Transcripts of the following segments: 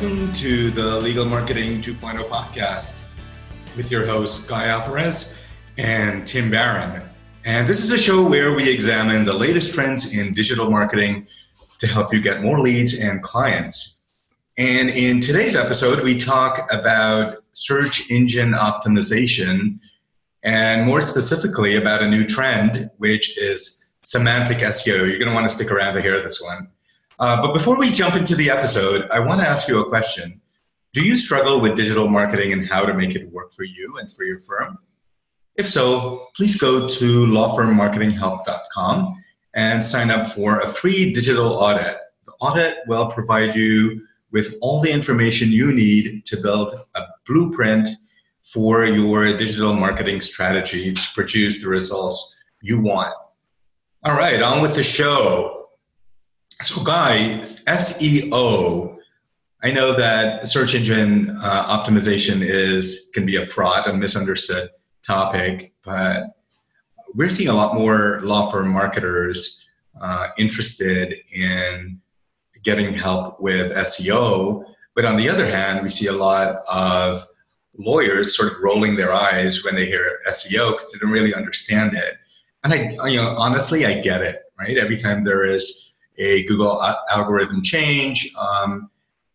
Welcome to the Legal Marketing 2.0 podcast with your hosts, Guy Alvarez and Tim Barron. And this is a show where we examine the latest trends in digital marketing to help you get more leads and clients. And in today's episode, we talk about search engine optimization and more specifically about a new trend, which is semantic SEO. You're going to want to stick around to hear this one. But before we jump into the episode, I want to ask you a question. Do you struggle with digital marketing and how to make it work for you and for your firm? If so, please go to lawfirmmarketinghelp.com and sign up for a free digital audit. The audit will provide you with all the information you need to build a blueprint for your digital marketing strategy to produce the results you want. All right, on with the show. So Guy, SEO, I know that search engine optimization can be a fraught, a misunderstood topic, but we're seeing a lot more law firm marketers interested in getting help with SEO. But on the other hand, we see a lot of lawyers sort of rolling their eyes when they hear SEO because they don't really understand it. And honestly, I get it, right? Every time there is a Google algorithm change.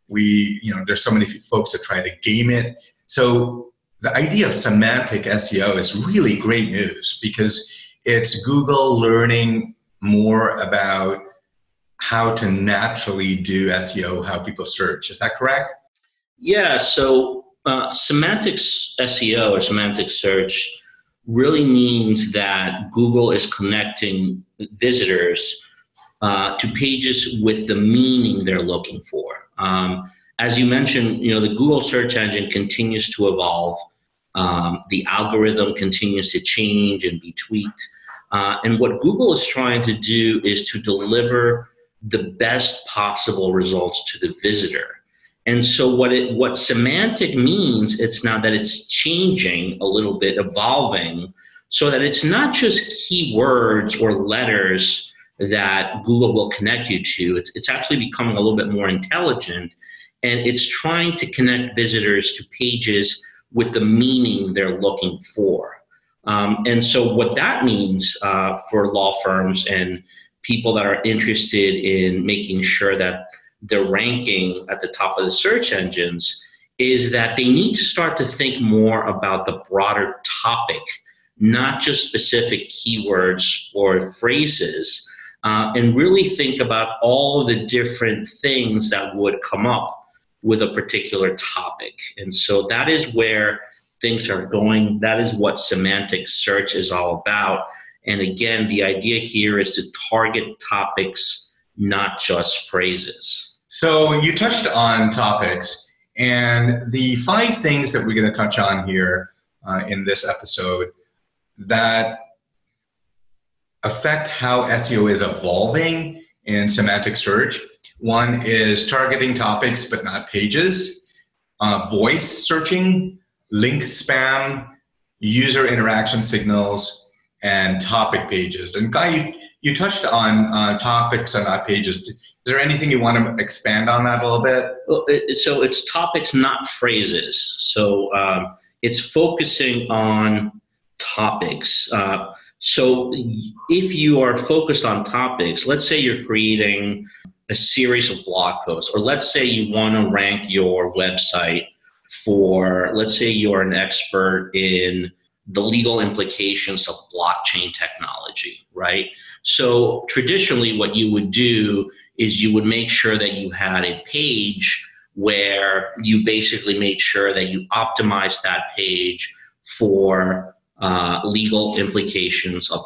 There's so many folks that try to game it. So the idea of semantic SEO is really great news because it's Google learning more about how to naturally do SEO, how people search. Is that correct? Yeah, so semantic SEO or semantic search really means that Google is connecting visitors to pages with the meaning they're looking for. As you mentioned, the Google search engine continues to evolve. The algorithm continues to change and be tweaked. And what Google is trying to do is to deliver the best possible results to the visitor. And so what semantic means, it's now that it's changing a little bit, evolving, so that it's not just keywords or letters that Google will connect you to. It's actually becoming a little bit more intelligent, and it's trying to connect visitors to pages with the meaning they're looking for. And so what that means for law firms and people that are interested in making sure that they're ranking at the top of the search engines is that they need to start to think more about the broader topic, not just specific keywords or phrases, and really think about all of the different things that would come up with a particular topic. And so that is where things are going. That is what semantic search is all about. And again, the idea here is to target topics, not just phrases. So you touched on topics, and the 5 things that we're going to touch on here in this episode that affect how SEO is evolving in semantic search. One is targeting topics but not pages, voice searching, link spam, user interaction signals, and topic pages. And Guy, you touched on topics and not pages. Is there anything you want to expand on that a little bit? Well, so it's topics, not phrases. So it's focusing on topics. So if you are focused on topics, let's say you're creating a series of blog posts, or let's say you want to rank your website for, let's say you're an expert in the legal implications of blockchain technology, right? So traditionally what you would do is you would make sure that you had a page where you basically made sure that you optimized that page for legal implications of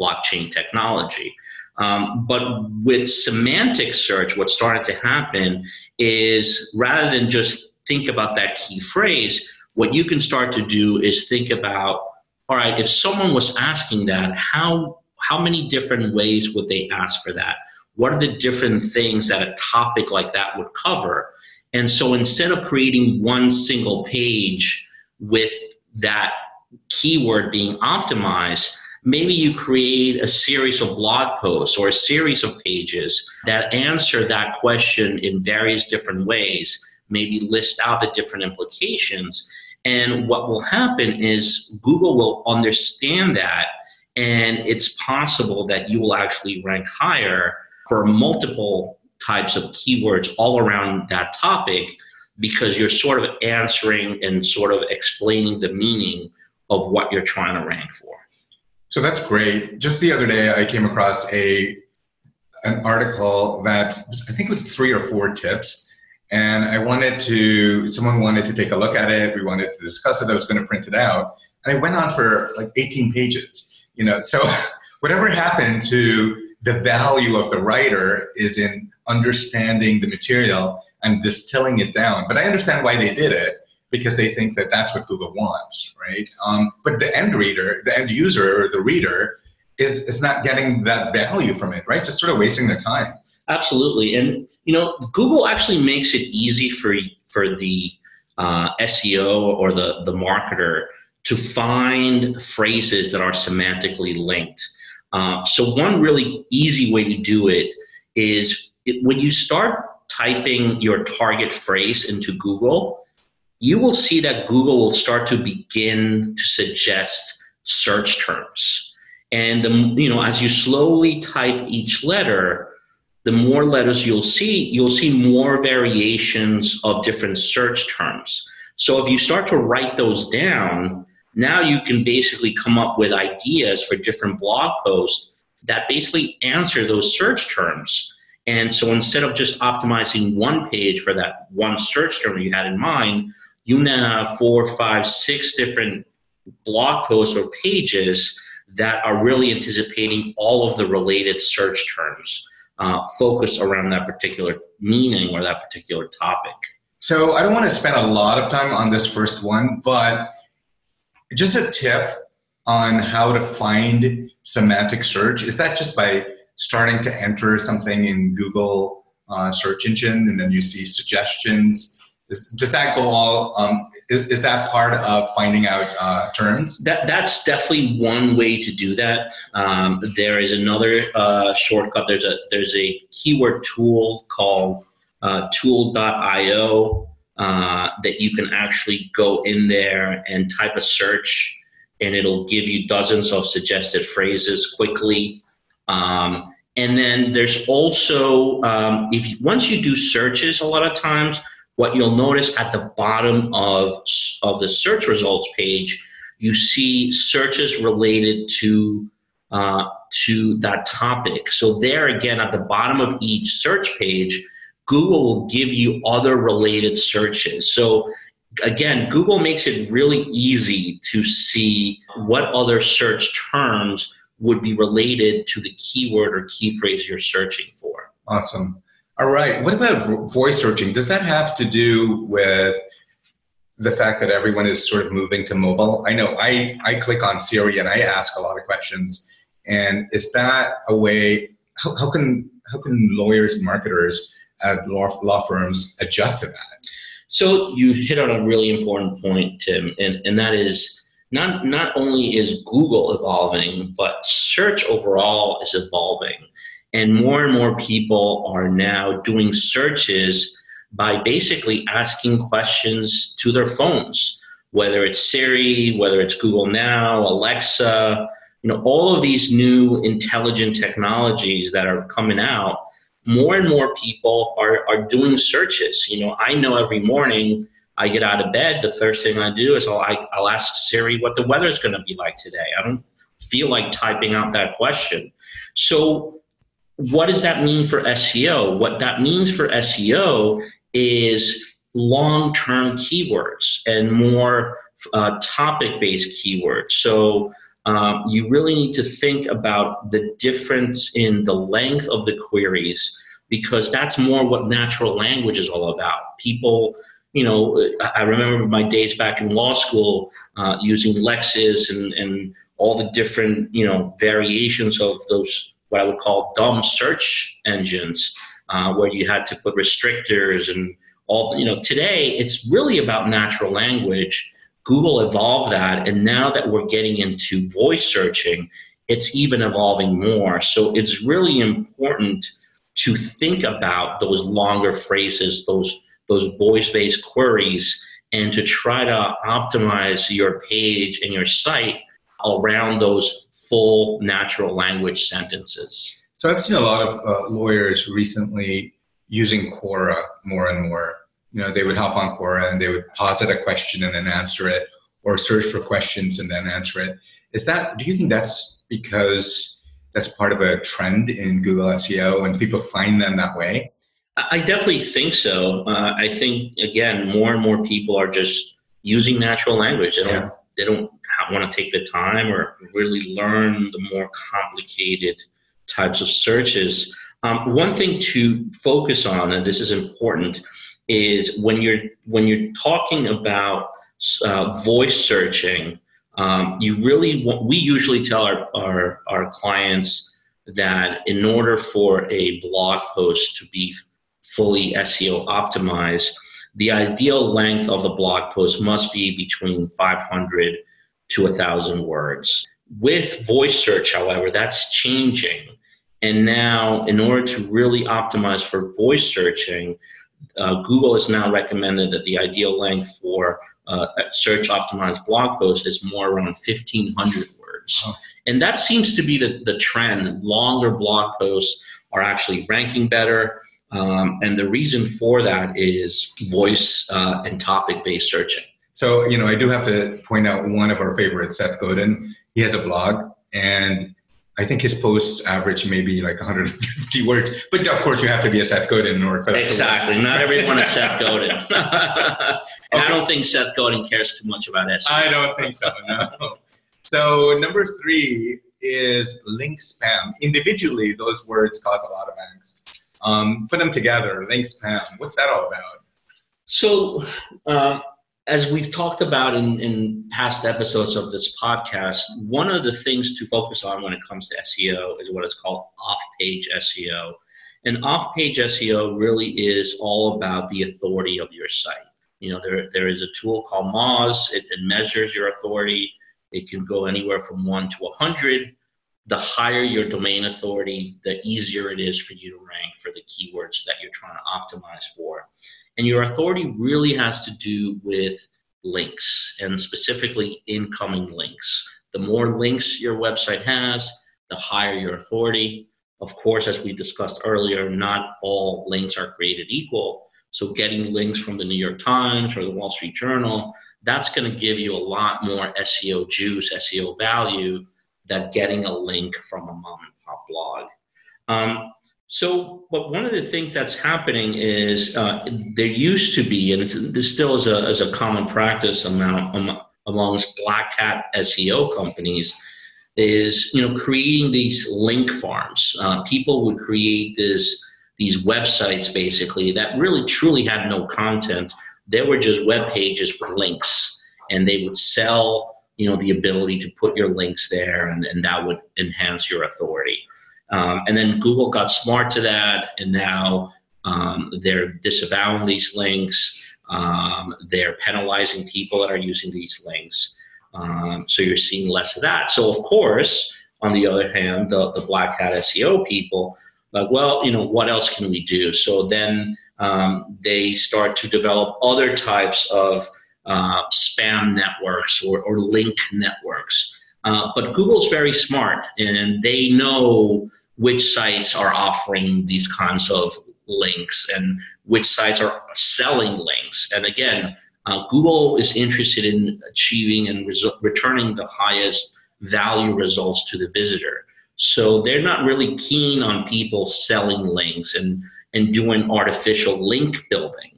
blockchain technology. But with semantic search, what started to happen is rather than just think about that key phrase, what you can start to do is think about, all right, if someone was asking that, how many different ways would they ask for that? What are the different things that a topic like that would cover? And so instead of creating one single page with that keyword being optimized, maybe you create a series of blog posts or a series of pages that answer that question in various different ways maybe list out the different implications. And what will happen is Google will understand that, and it's possible that you will actually rank higher for multiple types of keywords all around that topic, because you're sort of answering and sort of explaining the meaning of what you're trying to rank for. So that's great. Just the other day, I came across an article that I think was 3 or 4 tips. And someone wanted to take a look at it. We wanted to discuss it. I was going to print it out. And it went on for like 18 pages, So whatever happened to the value of the writer is in understanding the material and distilling it down. But I understand why they did it, because they think that that's what Google wants, right? But the end user, or the reader, is not getting that value from it, right? Just sort of wasting their time. Absolutely. And, Google actually makes it easy for the SEO or the marketer to find phrases that are semantically linked. So one really easy way to do it is when you start typing your target phrase into Google, you will see that Google will start to begin to suggest search terms. And, as you slowly type each letter, the more letters you'll see more variations of different search terms. So if you start to write those down, now you can basically come up with ideas for different blog posts that basically answer those search terms. And so instead of just optimizing one page for that one search term you had in mind, you now have 4, 5, 6 different blog posts or pages that are really anticipating all of the related search terms. Focus around that particular meaning or that particular topic. So I don't want to spend a lot of time on this first one, but just a tip on how to find semantic search. Is that just by starting to enter something in Google search engine and then you see suggestions? Does that go all, is that part of finding out terms? That's definitely one way to do that. There is another shortcut. There's a keyword tool called tool.io that you can actually go in there and type a search, and it'll give you dozens of suggested phrases quickly. And then there's also, once you do searches, a lot of times, what you'll notice at the bottom of the search results page, you see searches related to that topic. So there again, at the bottom of each search page, Google will give you other related searches. So again, Google makes it really easy to see what other search terms would be related to the keyword or key phrase you're searching for. Awesome. All right. What about voice searching? Does that have to do with the fact that everyone is sort of moving to mobile? I know I click on Siri and I ask a lot of questions. And is that a way, how can lawyers and marketers at law firms adjust to that? So you hit on a really important point, Tim, and that is not only is Google evolving, but search overall is evolving. And more people are now doing searches by basically asking questions to their phones, whether it's Siri, whether it's Google Now, Alexa, all of these new intelligent technologies that are coming out, more and more people are doing searches. I know every morning I get out of bed, the first thing I do is I'll ask Siri what the weather's gonna be like today. I don't feel like typing out that question. So, what does that mean for SEO? What that means for SEO is long-term keywords and more topic-based keywords. So you really need to think about the difference in the length of the queries, because that's more what natural language is all about. People, I remember my days back in law school using Lexis and all the different, variations of those what I would call dumb search engines, where you had to put restrictors and all, today it's really about natural language. Google evolved that. And now that we're getting into voice searching, it's even evolving more. So it's really important to think about those longer phrases, those those voice-based queries and to try to optimize your page and your site around those full natural language sentences. So I've seen a lot of lawyers recently using Quora more and more. You know, they would hop on Quora and they would posit a question and then answer it, or search for questions and then answer it. Is that, do you think that's because that's part of a trend in Google SEO and people find them that way? I definitely think so. I think, again, more and more people are just using natural language. They don't want to take the time or really learn the more complicated types of searches. One thing to focus on, and this is important, is when you're talking about voice searching, we usually tell our clients that in order for a blog post to be fully SEO optimized, the ideal length of the blog post must be between 500 to 1,000 words. With voice search, however, that's changing. And now, in order to really optimize for voice searching, Google has now recommended that the ideal length for search-optimized blog post is more around 1,500 words. Oh. And that seems to be the trend. Longer blog posts are actually ranking better. And the reason for that is voice and topic-based searching. So, you know, I do have to point out one of our favorites, Seth Godin. He has a blog, and I think his posts average maybe like 150 words. But of course, you have to be a Seth Godin in order for that. Exactly. Not everyone is Seth Godin. And okay. I don't think Seth Godin cares too much about SEO. I don't think so, no. So number 3 is link spam. Individually, those words cause a lot of angst. Put them together, link spam. What's that all about? So as we've talked about in past episodes of this podcast, one of the things to focus on when it comes to SEO is what is called off-page SEO. And off-page SEO really is all about the authority of your site. You know, there is a tool called Moz. It measures your authority. It can go anywhere from 1 to 100. The higher your domain authority, the easier it is for you to rank for the keywords that you're trying to optimize for. And your authority really has to do with links, and specifically incoming links. The more links your website has, the higher your authority. Of course, as we discussed earlier, not all links are created equal. So getting links from the New York Times or the Wall Street Journal, that's going to give you a lot more SEO juice, SEO value, than getting a link from a mom and pop blog. But one of the things that's happening is there used to be, and this still is a common practice amongst black hat SEO companies, is, you know, creating these link farms. People would create these websites basically that really truly had no content. They were just web pages with links, and they would sell, you know, the ability to put your links there, and that would enhance your authority. And then Google got smart to that, and now they're disavowing these links. They're penalizing people that are using these links. So you're seeing less of that. So of course, on the other hand, the black hat SEO people, like, well, you know, what else can we do? So then they start to develop other types of spam networks or link networks. But Google's very smart, and they know which sites are offering these kinds of links and which sites are selling links. And again, Google is interested in achieving and returning the highest value results to the visitor. So they're not really keen on people selling links and doing artificial link building.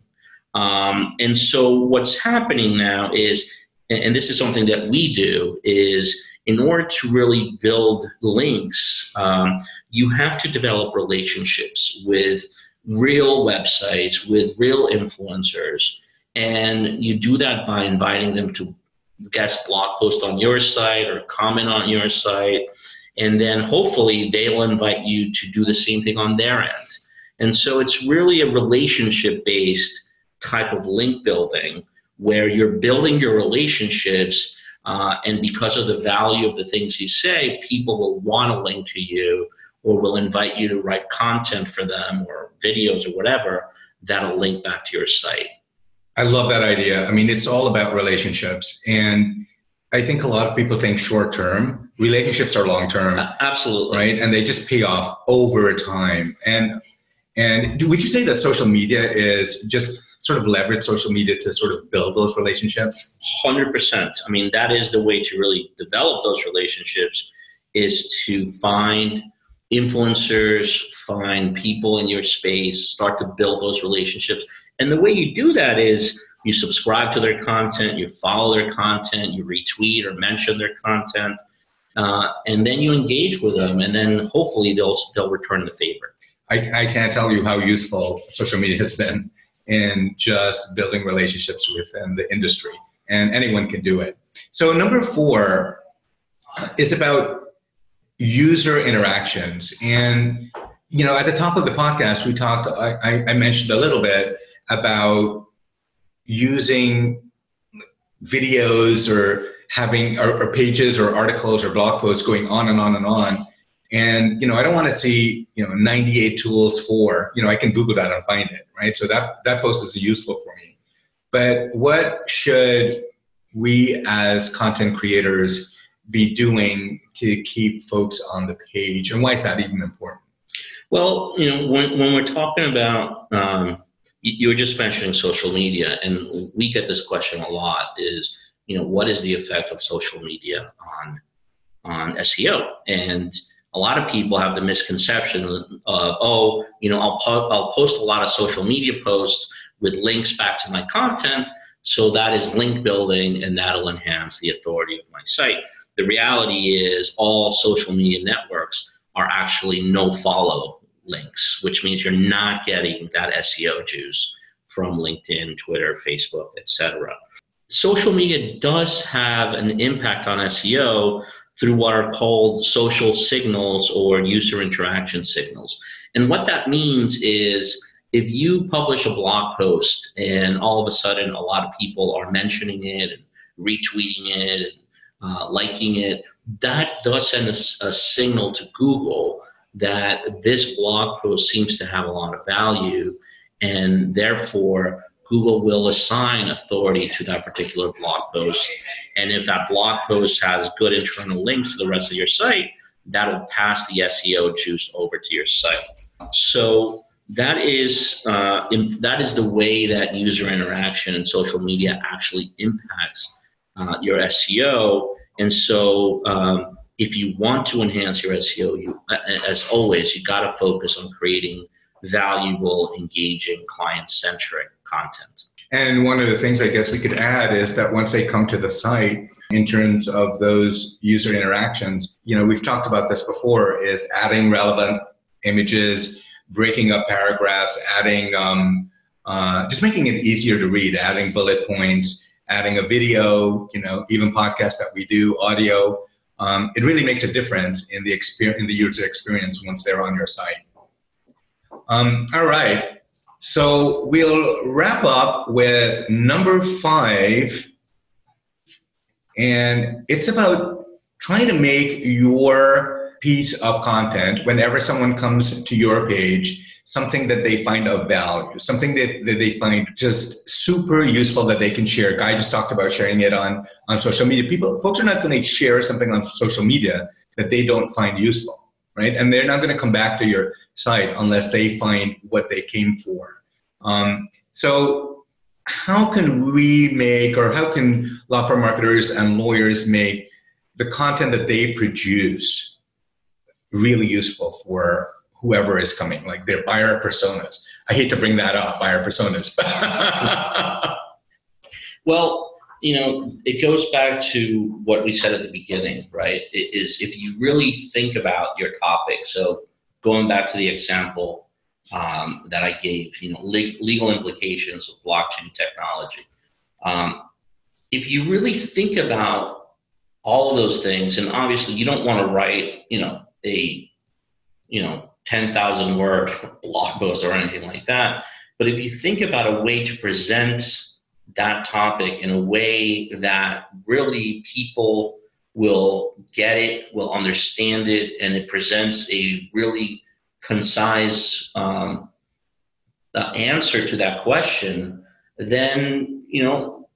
And so what's happening now is, and this is something that we do, is in order to really build links, you have to develop relationships with real websites, with real influencers. And you do that by inviting them to guest blog post on your site or comment on your site. And then hopefully they will invite you to do the same thing on their end. And so it's really a relationship-based type of link building, where you're building your relationships, and because of the value of the things you say, people will want to link to you or will invite you to write content for them or videos or whatever that'll link back to your site. I love that idea. I mean, it's all about relationships. And I think a lot of people think short-term. Relationships are long-term. Absolutely. Right? And they just pay off over time. And would you say that social media is just sort of leverage social media to sort of build those relationships? 100%. I mean, that is the way to really develop those relationships, is to find influencers, find people in your space, start to build those relationships. And the way you do that is you subscribe to their content, you follow their content, you retweet or mention their content, and then you engage with them, and then hopefully they'll return the favor. I can't tell you how useful social media has been in just building relationships within the industry, and anyone can do it. So number 4 is about user interactions. And, you know, at the top of the podcast, we talked, I mentioned a little bit about using videos or having or pages or articles or blog posts going on and on and on. And, you know, I don't want to see, you know, 98 tools for, you know, I can Google that and find it, right? So that post is useful for me. But what should we as content creators be doing to keep folks on the page? And why is that even important? Well, you know, when we're talking about, you were just mentioning social media, and we get this question a lot, is, you know, what is the effect of social media on SEO? And a lot of people have the misconception of, oh, you know, I'll post a lot of social media posts with links back to my content, so that is link building, and that'll enhance the authority of my site. The reality is all social media networks are actually no-follow links, which means you're not getting that SEO juice from LinkedIn, Twitter, Facebook, etc. Social media does have an impact on SEO through what are called social signals or user interaction signals. And what that means is, if you publish a blog post and all of a sudden a lot of people are mentioning it and retweeting it and liking it, that does send a signal to Google that this blog post seems to have a lot of value, and therefore Google will assign authority to that particular blog post. And if that blog post has good internal links to the rest of your site, that'll pass the SEO juice over to your site. So that is the way that user interaction and social media actually impacts your SEO. And so if you want to enhance your SEO, as always, you got to focus on creating valuable, engaging, client-centric content. And one of the things I guess we could add is that once they come to the site, in terms of those user interactions, you know, we've talked about this before, is adding relevant images, breaking up paragraphs, adding, just making it easier to read, adding bullet points, adding a video, you know, even podcasts that we do, audio. It really makes a difference in the experience, in the user experience once they're on your site. All right. So we'll wrap up with number 5. And it's about trying to make your piece of content, whenever someone comes to your page, something that they find of value, something that they find just super useful that they can share. Guy just talked about sharing it on social media. Folks are not going to share something on social media that they don't find useful, right? And they're not going to come back to your site unless they find what they came for. So how can we make, or how can law firm marketers and lawyers make the content that they produce really useful for whoever is coming, like their buyer personas? I hate to bring that up, buyer personas. Well, you know, it goes back to what we said at the beginning, right? It is, if you really think about your topic, so going back to the example that I gave, you know, legal implications of blockchain technology. If you really think about all of those things, and obviously you don't want to write, you know, a, you know, 10,000 word blog post or anything like that. But if you think about a way to present that topic in a way that really people will get it, will understand it, and it presents a really concise answer to that question, then, you know,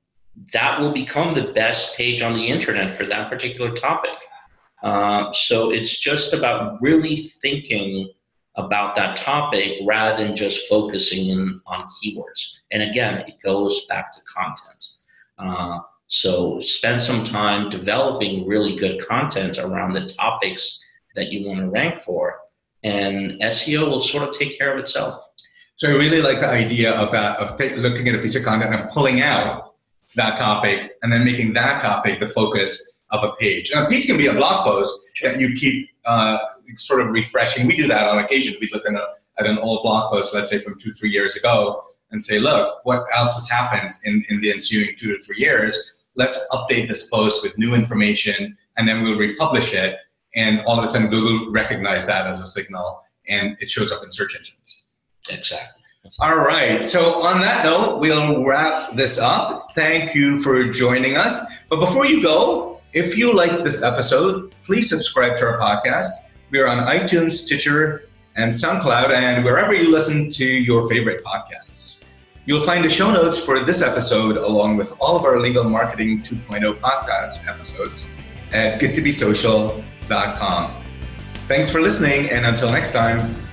that will become the best page on the internet for that particular topic. So it's just about really thinking about that topic rather than just focusing in on keywords. And again, it goes back to content. So spend some time developing really good content around the topics that you want to rank for, and SEO will sort of take care of itself. So I really like the idea of looking at a piece of content and pulling out that topic and then making that topic the focus of a page. And a page can be a blog post that you keep sort of refreshing. We do that on occasion. We look at an old blog post, let's say from 2-3 years ago, and say, look, what else has happened in the ensuing 2 to 3 years? Let's update this post with new information, and then we'll republish it. And all of a sudden, Google recognized that as a signal, and it shows up in search engines. Exactly. All right. So on that note, we'll wrap this up. Thank you for joining us. But before you go, if you like this episode, please subscribe to our podcast. We are on iTunes, Stitcher, and SoundCloud, and wherever you listen to your favorite podcasts. You'll find the show notes for this episode, along with all of our Legal Marketing 2.0 podcast episodes at GetToBeSocial.com. Thanks for listening, and until next time.